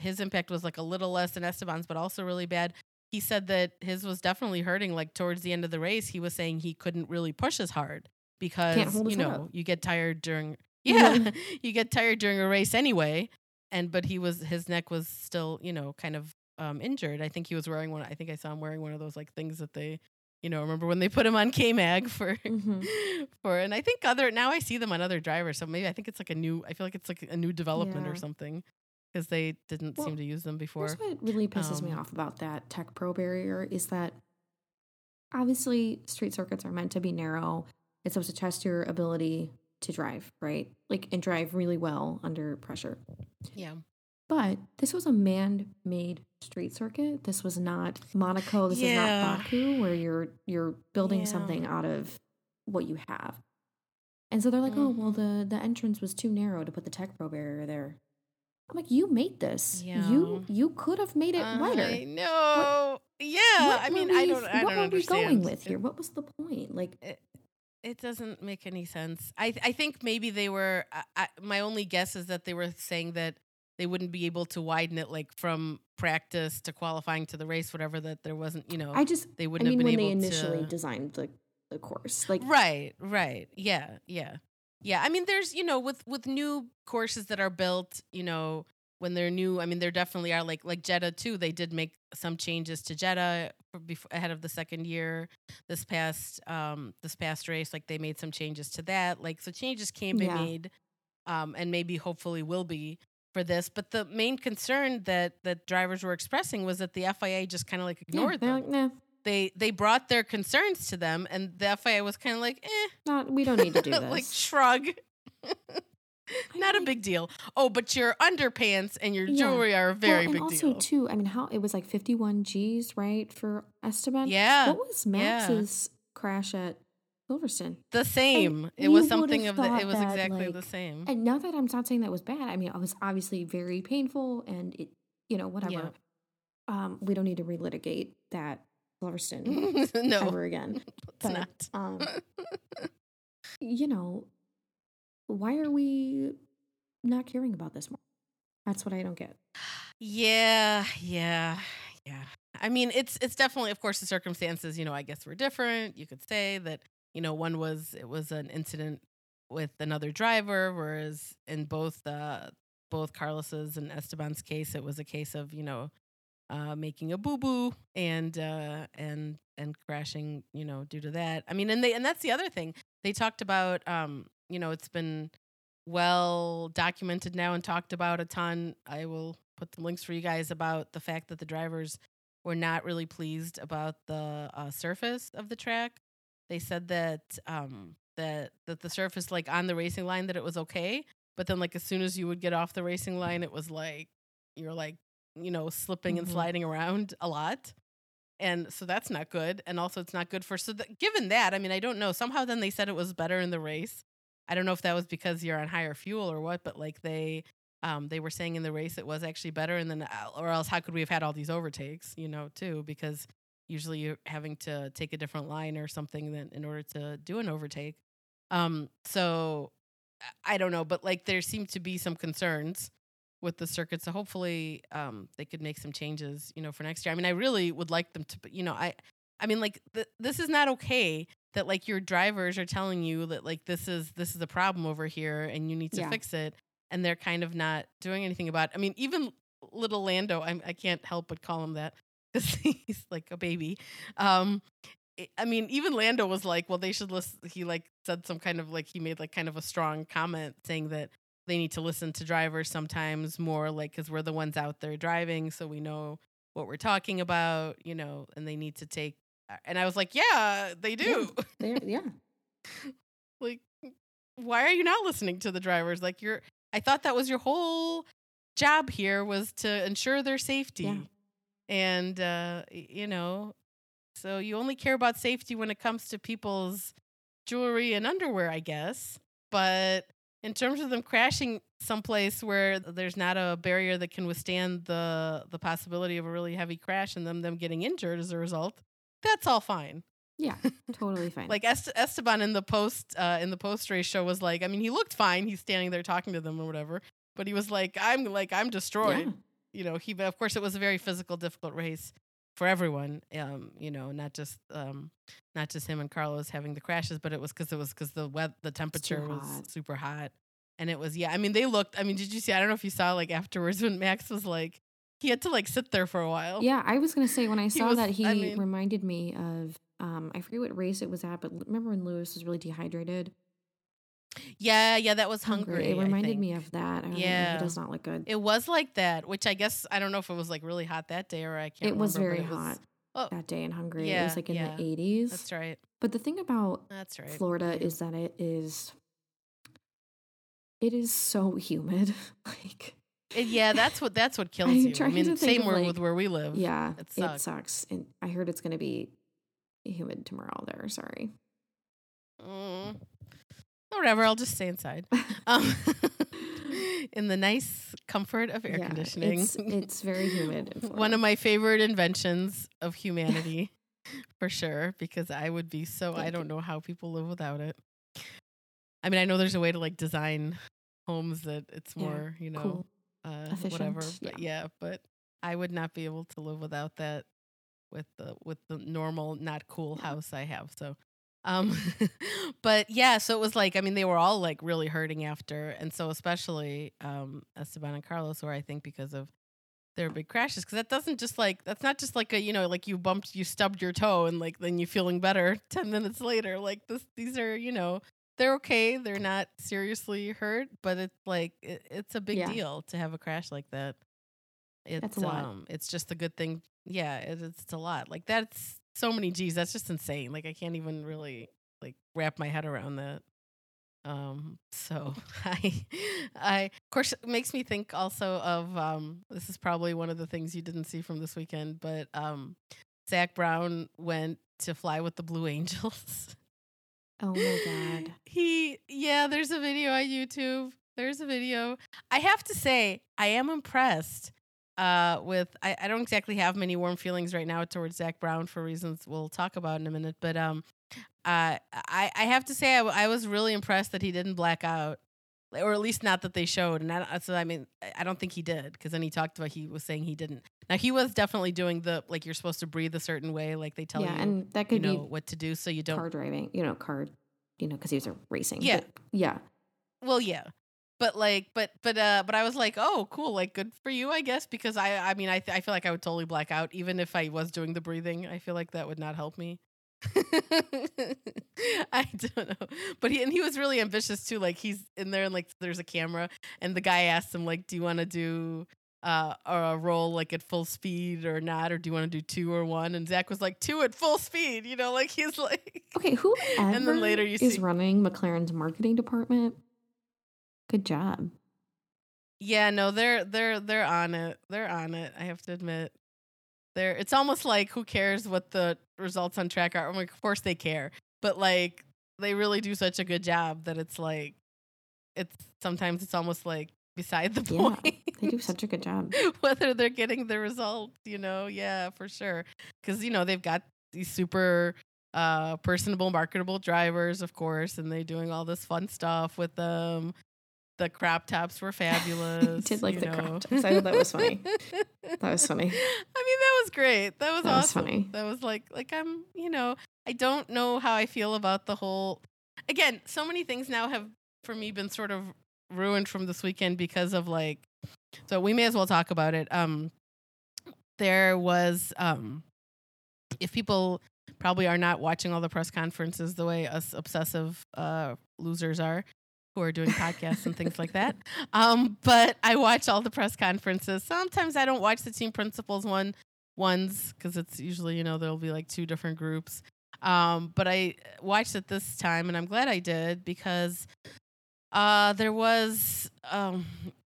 his impact was like a little less than Esteban's, but also really bad. He said that his was definitely hurting. Like towards the end of the race, he was saying he couldn't really push as hard because, you know, you get tired during a race anyway. But his neck was still, you know, kind of injured. I think he was wearing one. I think I saw him wearing one of those like things that they, you know, remember when they put him on K-Mag for, and I think now I see them on other drivers. So maybe I think it's like a new development or something, because they didn't seem to use them before. That's what really pisses me off about that Tecpro barrier is that obviously street circuits are meant to be narrow. It's supposed to test your ability to drive, right? Like, and drive really well under pressure. Yeah. But this was a man-made street circuit. This was not Monaco. This is not Baku, where you're building something out of what you have. And so they're like, oh, well, the entrance was too narrow to put the Tecpro barrier there. I'm like, you made this. Yeah. You could have made it wider. I know. I don't understand. What are we going with here? What was the point? Like, it doesn't make any sense. I think maybe they were. My only guess is that they were saying that they wouldn't be able to widen it, like from practice to qualifying to the race, whatever. That there wasn't, you know. I mean, when they initially designed the course, like right, yeah. Yeah, I mean, there's, you know, with new courses that are built, you know, when they're new, I mean, there definitely are, like Jeddah too. They did make some changes to Jeddah ahead of the second year. This past race, like, they made some changes to that. Like, so changes can be made, and maybe hopefully will be for this. But the main concern that drivers were expressing was that the FIA just kind of like ignored them. Like, nah. They brought their concerns to them, and the FIA was kind of like, eh. We don't need to do this. Like, shrug. Not a big deal. Oh, but your underpants and your jewelry are a very big also, deal. Also, too, I mean, it was like 51 Gs, right, for Esteban? Yeah. What was Max's crash at Silverstone? The same. And it was something of the, it was that, exactly like, the same. And not that I'm not saying that was bad. I mean, it was obviously very painful, and it, you know, whatever. Yeah. We don't need to relitigate that. Silverstone ever again. But, it's not. You know, why are we not hearing about this more? That's what I don't get. Yeah. I mean, it's definitely, of course, the circumstances, you know, I guess were different. You could say that, you know, it was an incident with another driver, whereas in both Carlos's and Esteban's case, it was a case of, you know, making a boo-boo and crashing, you know, due to that. I mean, and that's the other thing they talked about. You know, it's been well documented now and talked about a ton. I will put the links for you guys about the fact that the drivers were not really pleased about the surface of the track. They said that the surface, like on the racing line, that it was okay, but then like as soon as you would get off the racing line, it was like you're like, you know, slipping and sliding around a lot. And so that's not good. And also it's not good for, given that, I mean, I don't know, somehow then they said it was better in the race. I don't know if that was because you're on higher fuel or what, but like they were saying in the race, it was actually better. And then, or else how could we have had all these overtakes, you know, too, because usually you're having to take a different line or something then in order to do an overtake. So I don't know, but like there seemed to be some concerns with the circuit, so hopefully they could make some changes, you know, for next year. I mean, I really would like them to, you know, I mean, like this is not okay that like your drivers are telling you that like this is a problem over here and you need to fix it, and they're kind of not doing anything about it. I mean, even little Lando, I can't help but call him that because he's like a baby. I mean, even Lando was like, well, they should listen. He like said some kind of like he made like kind of a strong comment saying that they need to listen to drivers sometimes more, like, because we're the ones out there driving, so we know what we're talking about, you know, and they need to take. And I was like, yeah, they do. Yeah. Like, why are you not listening to the drivers? Like, I thought that was your whole job here, was to ensure their safety. Yeah. And, you know, so you only care about safety when it comes to people's jewelry and underwear, I guess. But in terms of them crashing someplace where there's not a barrier that can withstand the possibility of a really heavy crash and them getting injured as a result, that's all fine. Yeah, totally fine. Like Esteban in the post race show was like, I mean, he looked fine. He's standing there talking to them or whatever, but he was like, I'm destroyed. Yeah. You know, he, of course, it was a very physical, difficult race for everyone, you know, not just him and Carlos having the crashes, but it was because the temperature was super hot, and it was, I mean, they looked, I mean, did you see, I don't know if you saw, like, afterwards when Max was like, he had to like sit there for a while. Yeah. I was going to say, when I saw he reminded me of, I forget what race it was at, but remember when Lewis was really dehydrated? Yeah, that was Hungary. It reminded me of that. I don't know, it does not look good. It was like that, which I guess I don't know if it was like really hot that day or I can't. It was remember, very hot that day in Hungary. Yeah, it was like in the 80s. That's right. But the thing about Florida is that it is so humid. Like, that's what kills you. I mean, same like, with where we live. Yeah, it sucks. And I heard it's going to be humid tomorrow. There, sorry. Whatever, I'll just stay inside in the nice comfort of air conditioning. It's very humid. One of my favorite inventions of humanity, for sure, because I would be so, I don't know how people live without it. I mean, I know there's a way to like design homes that it's more, you know, cool. Efficient, whatever. But but I would not be able to live without that with the normal, not cool house I have. So But yeah, so it was like, I mean, they were all like really hurting after. And so especially Esteban and Carlos were, I think, because of their big crashes. Because that doesn't just like, that's not just like a, you know, like you bumped, you stubbed your toe and like then you're feeling better 10 minutes later. Like this, these are, you know, they're okay. They're not seriously hurt, but it's like, it's a big deal to have a crash like that. It's a lot. It's just a good thing. Yeah, it's a lot. Like that's so many G's. That's just insane. Like I can't even really like wrap my head around that. So I of course it makes me think also of this is probably one of the things you didn't see from this weekend, but Zac Brown went to fly with the Blue Angels. Oh my God. There's a video on YouTube. There's a video. I have to say, I am impressed. I don't exactly have many warm feelings right now towards Zac Brown for reasons we'll talk about in a minute. But I have to say I was really impressed that he didn't black out, or at least not that they showed. And I don't think he did, because then he talked about he was saying he didn't. Now he was definitely doing the like you're supposed to breathe a certain way, like they tell you. Yeah, and that could be what to do so you don't car driving, because he was racing. Yeah, but, yeah. Well, yeah. But like, but I was like, oh, cool, like good for you, I guess, because I mean, I feel like I would totally black out even if I was doing the breathing. I feel like that would not help me. I don't know, but he was really ambitious too. Like he's in there and like there's a camera, and the guy asked him like, do you want to do a roll like at full speed or not, or do you want to do two or one? And Zach was like, two at full speed, you know, like he's like, okay, who and then later you is running McLaren's marketing department. Good job. Yeah, no, they're on it. They're on it. I have to admit, it's almost like who cares what the results on track are? I mean, of course they care, but like they really do such a good job that it's like it's sometimes almost like beside the point. Yeah, they do such a good job. Whether they're getting the result, you know, yeah, for sure, because you know they've got these super personable, marketable drivers, of course, and they're doing all this fun stuff with them. The crop tops were fabulous. I did like the crop tops. I thought that was funny. That was funny. I mean, that was great. That was awesome. Funny. That was like I'm, you know, I don't know how I feel about the whole. Again, so many things now have for me been sort of ruined from this weekend because of like. So we may as well talk about it. There was if people probably are not watching all the press conferences the way us obsessive losers are. Who are doing podcasts and things like that. But I watch all the press conferences. Sometimes I don't watch the team principals ones because it's usually, you know, there'll be like two different groups. But I watched it this time, and I'm glad I did because there was a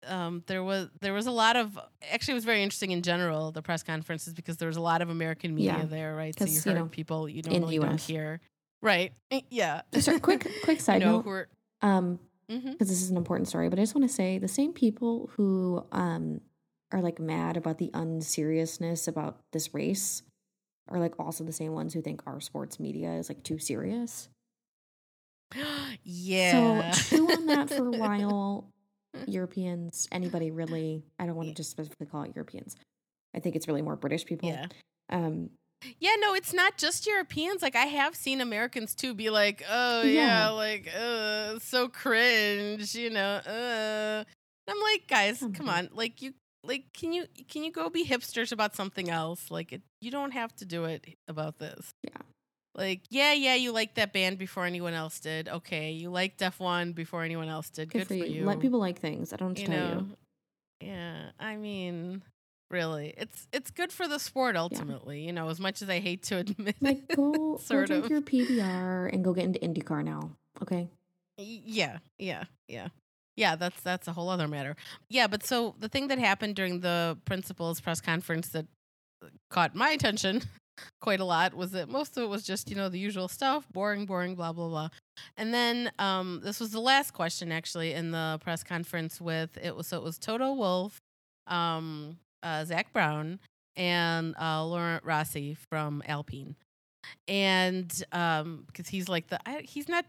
lot of, actually it was very interesting in general, the press conferences, because there was a lot of American media there, right? So you heard people you don't really don't hear. Right. Yeah. Just a quick side note. Who are, because this is an important story, but I just want to say the same people who are like mad about the unseriousness about this race are like also the same ones who think our sports media is like too serious. Yeah. So chew on that for a while. Europeans, anybody really, I don't want to just specifically call it Europeans. I think it's really more British people. Yeah. Yeah, no, it's not just Europeans. Like, I have seen Americans, too, be like, oh, yeah, like, so cringe, you know. And I'm like, guys, come on. Like, can you go be hipsters about something else? Like, you don't have to do it about this. Yeah. Like, yeah, you liked that band before anyone else did. Okay, you liked F1 before anyone else did. Good for you. Let people like things. I don't tell you. Yeah, I mean... Really, it's good for the sport ultimately, you know. As much as I hate to admit, like go drink your PBR and go get into IndyCar now, okay? Yeah. That's a whole other matter. Yeah, but so the thing that happened during the principal's press conference that caught my attention quite a lot was that most of it was just, you know, the usual stuff, boring, blah blah blah. And then this was the last question actually in the press conference with it was Toto Wolff. Zac Brown and Laurent Rossi from Alpine, and because he's like he's not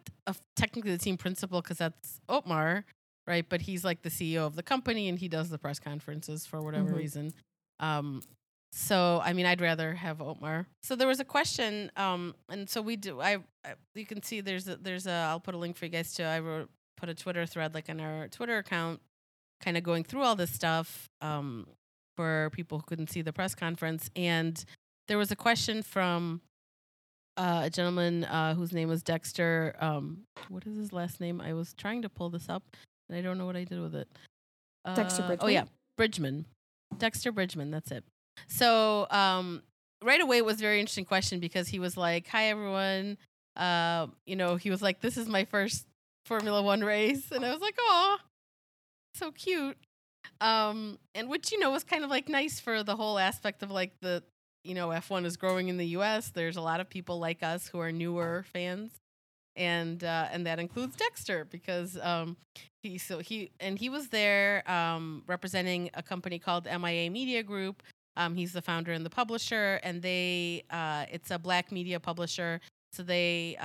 technically the team principal because that's Otmar, right? But he's like the CEO of the company and he does the press conferences for whatever reason. So, I mean, I'd rather have Otmar. So there was a question, and so we do. You can see there's a. I'll put a link for you guys too. I put a Twitter thread like on our Twitter account, kind of going through all this stuff for people who couldn't see the press conference. And there was a question from a gentleman whose name was Dexter. What is his last name? I was trying to pull this up, and I don't know what I did with it. Dexter Bridgeman. Oh, yeah, Bridgeman. Dexter Bridgeman, that's it. So right away it was a very interesting question because he was like, hi, everyone. He was like, this is my first Formula One race. And I was like, oh, so cute. And which, was kind of like nice for the whole aspect of like the, F1 is growing in the U.S. There's a lot of people like us who are newer fans. And that includes Dexter because he was there representing a company called MIA Media Group. He's the founder and the publisher, and it's a black media publisher. So they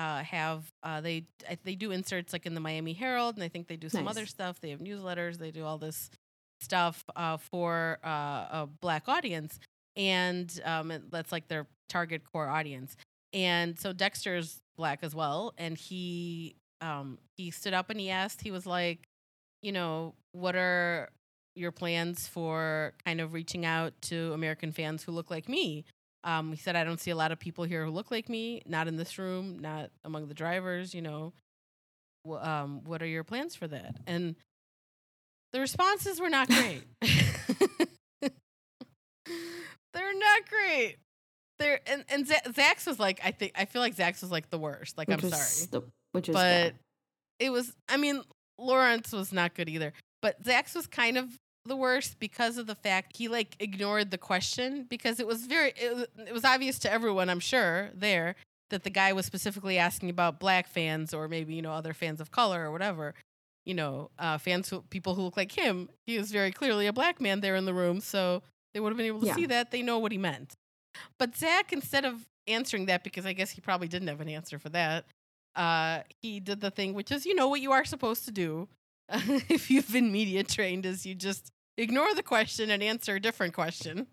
do inserts like in the Miami Herald, and I think they do some other stuff. They have newsletters. They do all this stuff for a black audience, and that's like their target core audience. And so Dexter's black as well, and he stood up and he asked. He was like, what are your plans for kind of reaching out to American fans who look like me? He said, I don't see a lot of people here who look like me, not in this room, not among the drivers, what are your plans for that? And the responses were not great. They're not great. And Zach's was like, I feel like Zach's was like the worst. Like, which I'm sorry. It was, I mean, Lawrence was not good either. But Zach's was kind of the worst because of the fact he like ignored the question because it was it was obvious to everyone, I'm sure, there that the guy was specifically asking about black fans or maybe, other fans of color or whatever, people who look like him. He was very clearly a black man there in the room. So they would have been able to see that. They know what he meant. But Zach, instead of answering that, because I guess he probably didn't have an answer for that, he did the thing, which is, what you are supposed to do. If you've been media trained, is you just ignore the question and answer a different question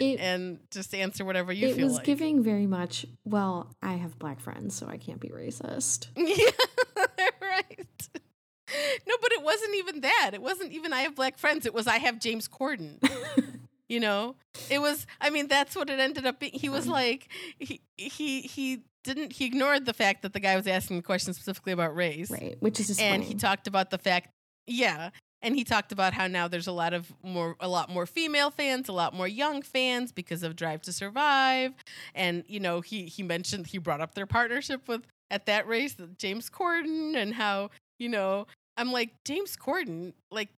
and just answer whatever you feel like. It was giving very much, well, I have black friends, so I can't be racist. Yeah, right. No, but it wasn't even that. It wasn't even I have black friends. It was I have James Corden. It was, I mean, that's what it ended up being. He was like, he ignored the fact that the guy was asking questions specifically about race. Right, which is just funny. And he talked about the fact, and he talked about how now there's a lot more female fans, a lot more young fans because of Drive to Survive. And, he mentioned, he brought up their partnership with, at that race, James Corden and how, I'm like, James Corden, like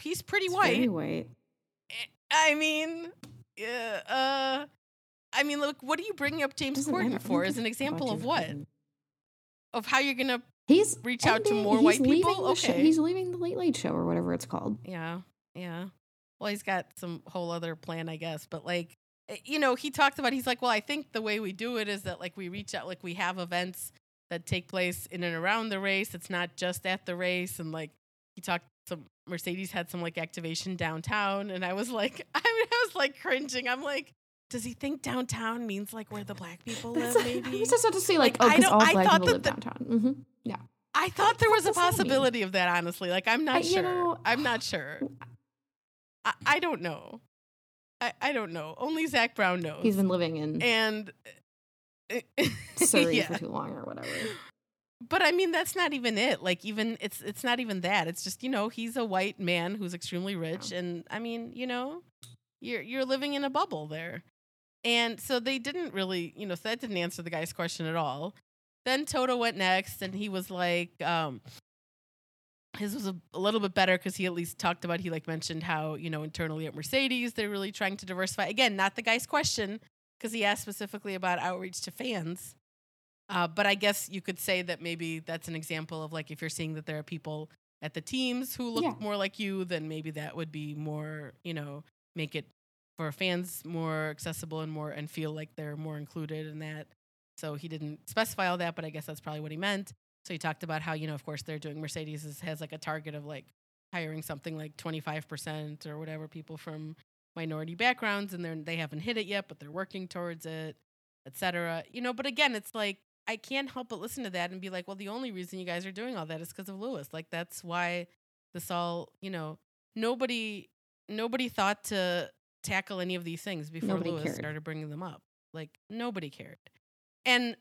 he's pretty white. Pretty white. I mean, look, what are you bringing up James Corden for as an example of what? Of how you're going to reach out to more white people? Okay. He's leaving the Late Late Show or whatever it's called. Yeah, yeah. Well, he's got some whole other plan, I guess. But, like, he talked about, he's like, well, I think the way we do it is that, like, we reach out, like, we have events that take place in and around the race. It's not just at the race. And, like, he talked some... Mercedes had some like activation downtown, and I was like cringing. I'm like, does he think downtown means like where the black people live? Maybe he's just about to say like because all black people live downtown. Mm-hmm. Yeah, I thought there was a possibility of that. Honestly, like I'm not sure. I don't know. I don't know. Only Zac Brown knows. He's been living in Surrey for too long or whatever. But I mean, that's not even it. Like, even it's not even that. It's just he's a white man who's extremely rich, and I mean, you're living in a bubble there, and so they didn't really, so that didn't answer the guy's question at all. Then Toto went next, and he was like, his was a little bit better because he at least talked about mentioned how internally at Mercedes they're really trying to diversify. Again, not the guy's question because he asked specifically about outreach to fans. But I guess you could say that maybe that's an example of like if you're seeing that there are people at the teams who look more like you, then maybe that would be more, make it for fans more accessible and more and feel like they're more included in that. So he didn't specify all that, but I guess that's probably what he meant. So he talked about how, of course, they're doing Mercedes has like a target of like hiring something like 25% or whatever people from minority backgrounds and they haven't hit it yet, but they're working towards it, etc. You know, but again, it's like, I can't help but listen to that and be like, well, the only reason you guys are doing all that is because of Lewis. Like, that's why this all, you know, nobody thought to tackle any of these things before Lewis started bringing them up. Like, nobody cared. And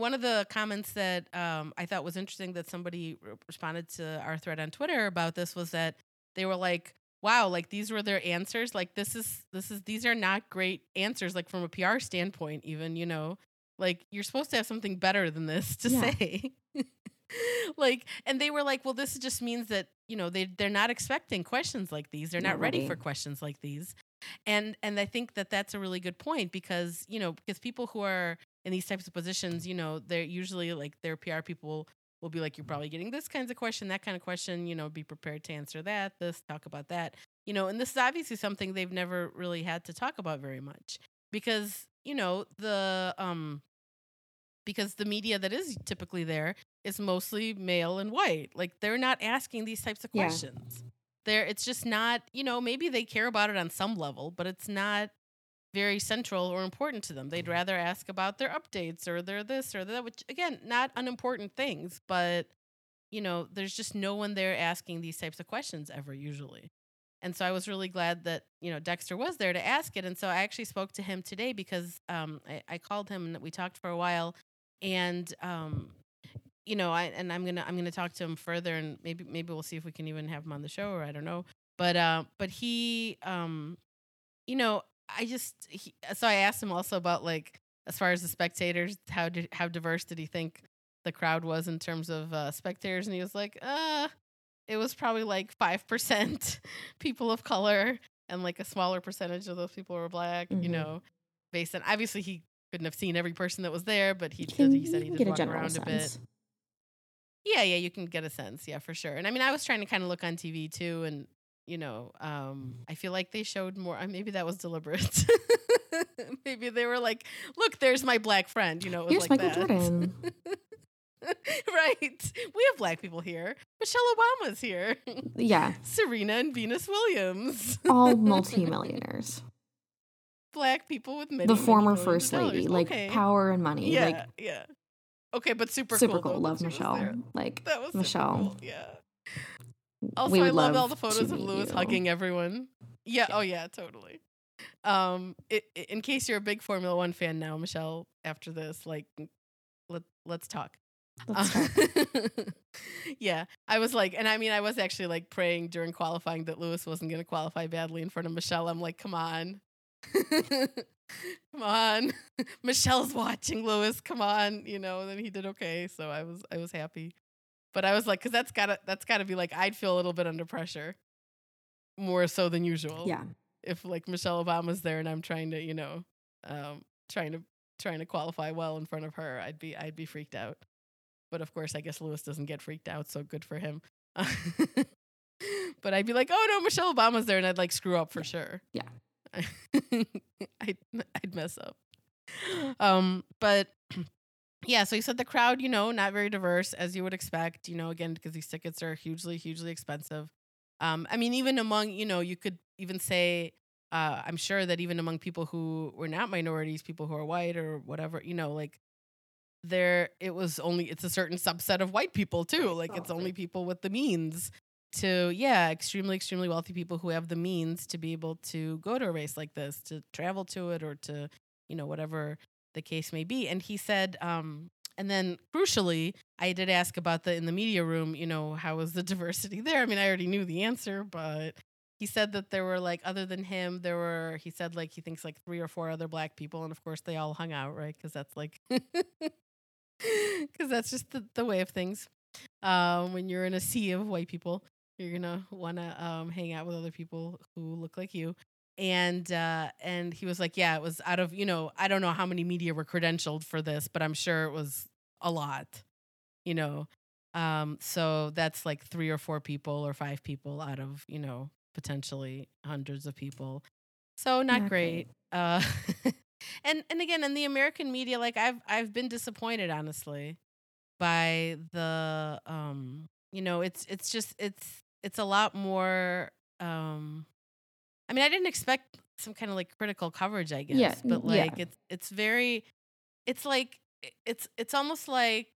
one of the comments that I thought was interesting that somebody responded to our thread on Twitter about this was that they were like, wow, like these were their answers. Like these are not great answers, like from a PR standpoint even, you know, like you're supposed to have something better than this to say. Like, and they were like, well, this just means that, you know, they're not expecting questions like these. They're not ready for questions like these. And I think that that's a really good point because, you know, because people who are in these types of positions, you know, they're usually like their PR people will be like, you're probably getting this kinds of question, that kind of question, you know, be prepared to answer that, this, talk about that, you know, and this is obviously something they've never really had to talk about very much because, you know, because the media that is typically there is mostly male and white. Like they're not asking these types of questions. Yeah. It's just not, you know, maybe they care about it on some level, but it's not very central or important to them. They'd rather ask about their updates or their this or that, which again, not unimportant things, but you know, there's just no one there asking these types of questions ever usually. And so I was really glad that, you know, Dexter was there to ask it. And so I actually spoke to him today because I called him and we talked for a while and you know, I'm gonna talk to him further, and maybe we'll see if we can even have him on the show, or I don't know. But he, you know, so I asked him also about like as far as the spectators, how diverse did he think the crowd was in terms of spectators, and he was like, it was probably like 5% people of color, and like a smaller percentage of those people were black, you know, based on obviously he couldn't have seen every person that was there, but he said he did walk around a bit. Yeah, you can get a sense. Yeah, for sure. And I mean, I was trying to kind of look on TV too, and you know, I feel like they showed more. Maybe that was deliberate. Maybe they were like, "Look, there's my black friend." You know, it was here's like Michael Jordan. Right? We have black people here. Michelle Obama's here. Yeah. Serena and Venus Williams. All multimillionaires. Black people with many. The former first lady, like power and money. Yeah. Like, yeah. Okay, but super cool. Love Michelle. Like that was Michelle. Cool. Yeah. Also, I loved all the photos of Lewis hugging everyone. Yeah. Oh yeah. Totally. In case you're a big Formula One fan now, Michelle, after this, like, let's talk. Yeah. I was like, and I mean, I was actually like praying during qualifying that Lewis wasn't going to qualify badly in front of Michelle. I'm like, come on. Come on, Michelle's watching, Lewis, come on, you know. And then he did okay, so I was happy, but I was like, because that's gotta be like, I'd feel a little bit under pressure more so than usual, yeah, if like Michelle Obama's there and I'm trying to, you know, trying to qualify well in front of her, I'd be freaked out. But of course I guess Lewis doesn't get freaked out, so good for him. But I'd be like, oh no, Michelle Obama's there, and I'd like screw up for sure. Yeah. I'd mess up. But yeah, so he said the crowd, you know, not very diverse as you would expect, you know, again, because these tickets are hugely, hugely expensive. I mean, even among, you know, you could even say, I'm sure that even among people who were not minorities, people who are white or whatever, you know, like it's a certain subset of white people too. Like it's only people with the means to, yeah, extremely, extremely wealthy people who have the means to be able to go to a race like this, to travel to it, or to, you know, whatever the case may be. And he said, and then crucially, I did ask about in the media room, you know, how was the diversity there? I mean, I already knew the answer, but he said that there were like, other than him, he said like, he thinks like 3 or 4 other black people. And of course they all hung out, right? Cause that's like, cause that's just the way of things. When you're in a sea of white people, you're gonna wanna hang out with other people who look like you, and he was like, yeah, it was out of, you know, I don't know how many media were credentialed for this, but I'm sure it was a lot, you know, so that's like 3 or 4 people or 5 people out of, you know, potentially hundreds of people, so not great. And again, in the American media, like I've been disappointed honestly by the you know, it's just it's a lot more. I mean, I didn't expect some kind of like critical coverage, I guess. Yeah, but like it's almost like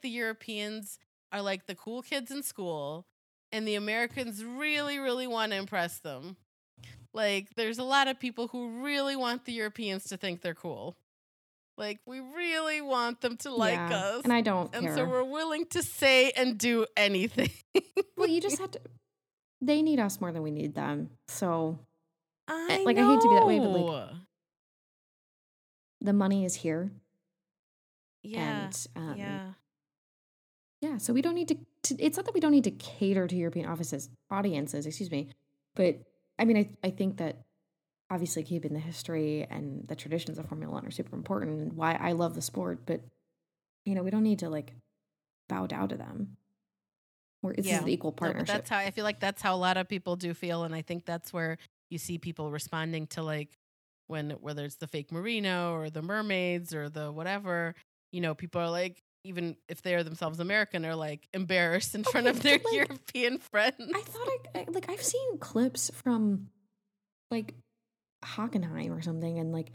the Europeans are like the cool kids in school, and the Americans really, really want to impress them. Like, there's a lot of people who really want the Europeans to think they're cool. Like, we really want them to like us. And I don't care. And so we're willing to say and do anything. Well, you just have to. They need us more than we need them. So, I hate to be that way, but like, the money is here. Yeah. And, yeah. So we don't need to. It's not that we don't need to cater to European audiences. Excuse me. But I mean, I think that obviously keeping the history and the traditions of Formula One are super important, and why I love the sport. But you know, we don't need to like bow down to them. This is an equal partnership. That's how I feel like that's how a lot of people do feel, and I think that's where you see people responding to like whether it's the fake merino or the mermaids or the whatever. You know, people are like, even if they are themselves American, are like embarrassed in front of their European friends. I thought I've seen clips from like Hockenheim or something, and like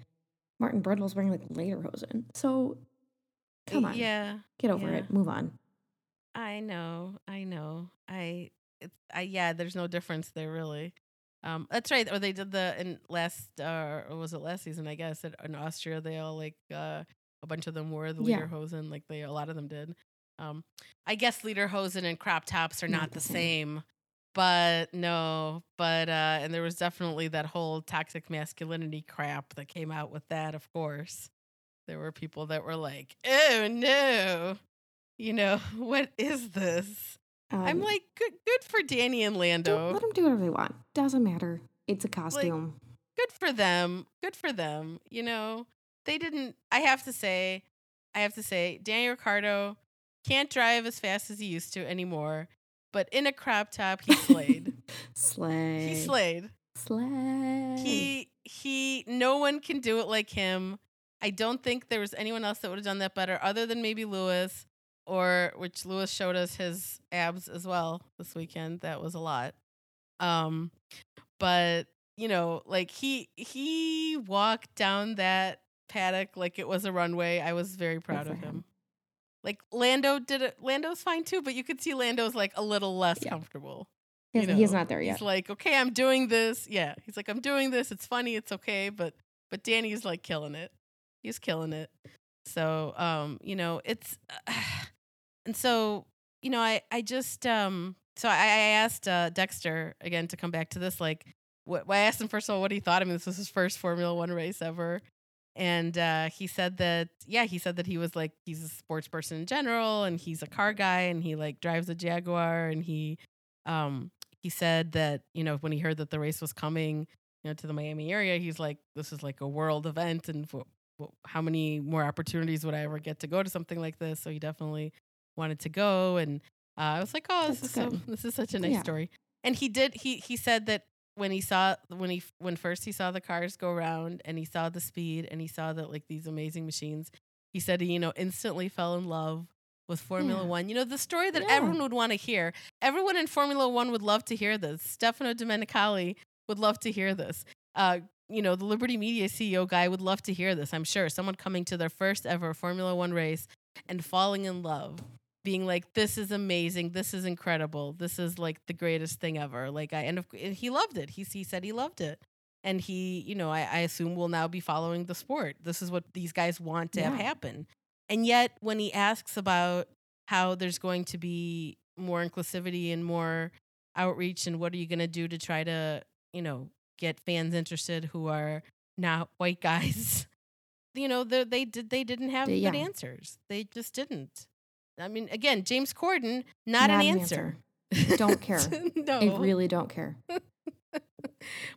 Martin Brundle's wearing like lederhosen. So come on, get over it, move on. I know. There's no difference there, really. That's right. Or they did last season, I guess, in Austria, they all like a bunch of them wore the lederhosen, like a lot of them did. I guess lederhosen and crop tops are not the same, and there was definitely that whole toxic masculinity crap that came out with that. Of course, there were people that were like, "Oh no." You know, what is this? I'm like, good for Danny and Lando. Let them do whatever they want. Doesn't matter. It's a costume. Like, good for them. You know, they didn't. I have to say, Daniel Ricciardo can't drive as fast as he used to anymore. But in a crop top, he slayed. He. No one can do it like him. I don't think there was anyone else that would have done that better, other than maybe Lewis. Or which Lewis showed us his abs as well this weekend. That was a lot. But, you know, like he walked down that paddock like it was a runway. I was very proud of him. Like Lando did it. Lando's fine too, but you could see Lando's like a little less comfortable. He's not there yet. He's like, okay, I'm doing this. Yeah. He's like, I'm doing this. It's funny. It's okay. But Danny's like killing it. He's killing it. So, you know, it's... And so, you know, I asked Dexter again to come back to this. Like, I asked him first of all what he thought. I mean, this was his first Formula One race ever, and he said that he was like, he's a sports person in general, and he's a car guy, and he like drives a Jaguar, and he said that, you know, when he heard that the race was coming, you know, to the Miami area, he's like, this is like a world event, and how many more opportunities would I ever get to go to something like this? So he definitely wanted to go, and I was like, oh, this is such a nice story. And he did. He said that when first he saw the cars go around, and he saw the speed, and he saw that like these amazing machines, he said he, you know, instantly fell in love with Formula One. You know, the story that everyone would want to hear. Everyone in Formula One would love to hear this. Stefano Domenicali would love to hear this. You know, the Liberty Media CEO guy would love to hear this, I'm sure. Someone coming to their first ever Formula One race and falling in love, being like, this is amazing. This is incredible. This is like the greatest thing ever. Like, and he loved it. He said he loved it. And he, you know, I assume will now be following the sport. This is what these guys want to have happen. And yet when he asks about how there's going to be more inclusivity and more outreach, and what are you going to do to try to, you know, get fans interested who are not white guys, you know, they didn't have good answers. They just didn't. I mean, again, James Corden, not an answer. Don't care. No, I really don't care.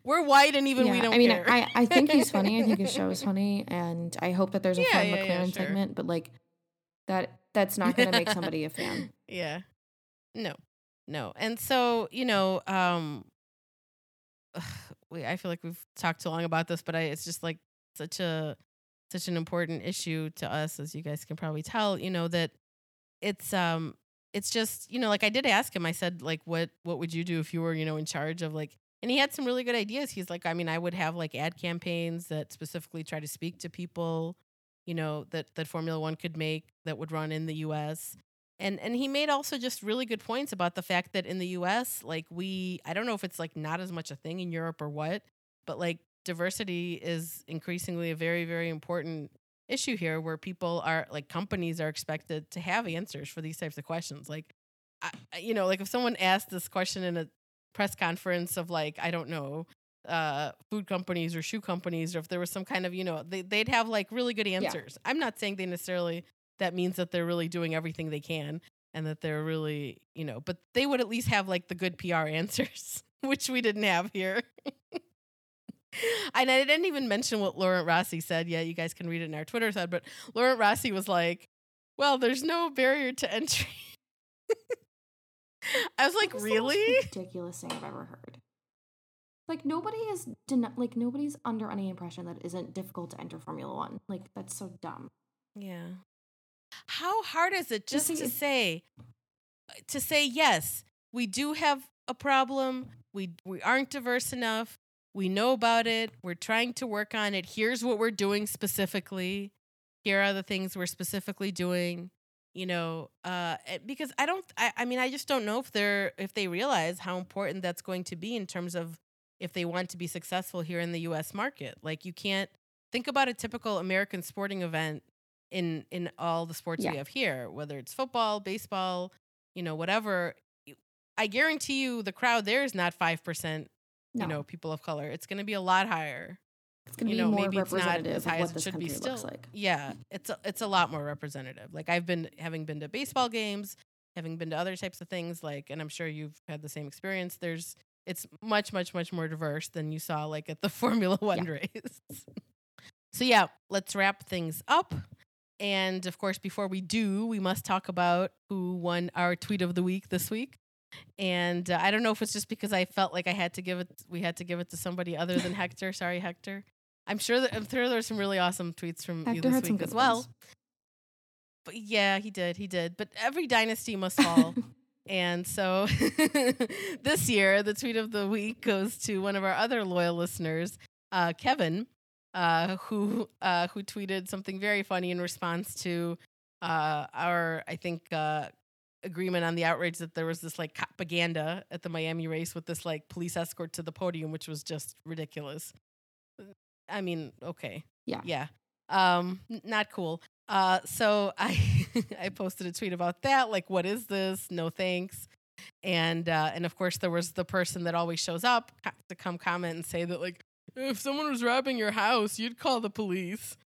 We're white, and even we don't care. I think he's funny. I think his show is funny, and I hope that there's a fun McLaren segment, but like that's not going to make somebody a fan. Yeah. No. And so, you know, I feel like we've talked too long about this, but it's just like such an important issue to us, as you guys can probably tell, you know, that it's just, you know, like I did ask him, I said, like, what would you do if you were, you know, in charge of like And he had some really good ideas. He's like, I mean, I would have like ad campaigns that specifically try to speak to people, you know, that Formula One could make that would run in the U.S. And he made also just really good points about the fact that in the U.S., like I don't know if it's like not as much a thing in Europe or what, but like diversity is increasingly a very, very important issue here where people are like companies are expected to have answers for these types of questions. Like, you know, like if someone asked this question in a press conference of like, I don't know, food companies or shoe companies, or if there was some kind of, you know, they'd have like really good answers. Yeah. I'm not saying they necessarily, that means that they're really doing everything they can and that they're really, you know, but they would at least have like the good PR answers, which we didn't have here. And I didn't even mention what Laurent Rossi said. Yeah, you guys can read it in our Twitter thread, but Laurent Rossi was like, well, there's no barrier to entry. I was like, really? That's the most ridiculous thing I've ever heard. Like nobody's under any impression that it isn't difficult to enter Formula One. Like that's so dumb. Yeah. How hard is it just to say yes? We do have a problem. We aren't diverse enough. We know about it. We're trying to work on it. Here's what we're doing specifically. Here are the things we're specifically doing. You know, because I just don't know if they realize how important that's going to be in terms of if they want to be successful here in the U.S. market. Like you can't think about a typical American sporting event in all the sports we have here, whether it's football, baseball, you know, whatever. I guarantee you the crowd there is not 5%, you know, people of color. It's going to be a lot higher. It's going to be more representative of what this country looks like. Yeah, it's a lot more representative. Like I've been having been to baseball games, having been to other types of things like, and I'm sure you've had the same experience. It's much, much, much more diverse than you saw like at the Formula One race. So yeah, let's wrap things up. And of course, before we do, we must talk about who won our tweet of the week this week. And I don't know if it's just because I felt like we had to give it to somebody other than Hector. Sorry, Hector. I'm sure there were some really awesome tweets from Hector you this week as well. Ones. But yeah, he did. But every dynasty must fall. And so this year, the tweet of the week goes to one of our other loyal listeners, Kevin, who tweeted something very funny in response to our agreement on the outrage that there was this like propaganda at the Miami race with this like police escort to the podium, which was just ridiculous. I mean, okay. Yeah. Not cool. So I I posted a tweet about that. Like, what is this? No thanks. And of course there was the person that always shows up to come comment and say that like, if someone was robbing your house, you'd call the police.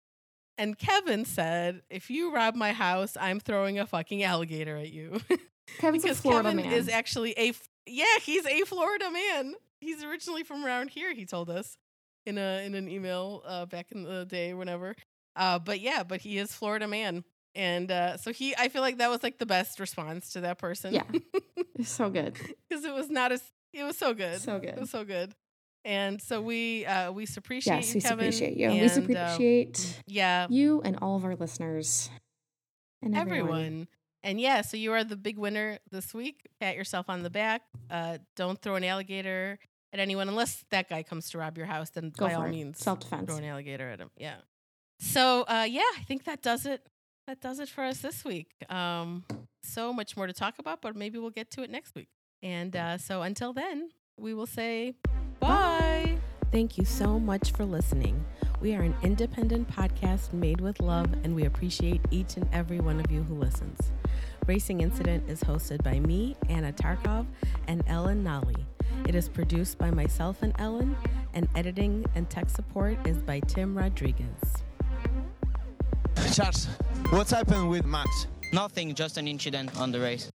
And Kevin said, if you rob my house, I'm throwing a fucking alligator at you. Kevin's a Florida man. Is actually he's a Florida man. He's originally from around here, he told us in an email back in the day, whenever. But he is Florida man. And so I feel like that was like the best response to that person. Yeah, it's so good. Because it was so good. So good. It was so good. And so we appreciate you, Kevin. Yes, we appreciate you. And, we appreciate you and all of our listeners. And everyone. And yeah, so you are the big winner this week. Pat yourself on the back. Don't throw an alligator at anyone unless that guy comes to rob your house. Then by all means, self-defense. Throw an alligator at him. Yeah. So, I think that does it. That does it for us this week. So much more to talk about, but maybe we'll get to it next week. And so until then, we will say... Bye. Thank you so much for listening. We are an independent podcast made with love, and we appreciate each and every one of you who listens. Racing Incident is hosted by me, Anna Tarkov, and Ellen Nolly. It is produced by myself and Ellen, and editing and tech support is by Tim Rodriguez. Charles, what's happened with Max? Nothing, just an incident on the race.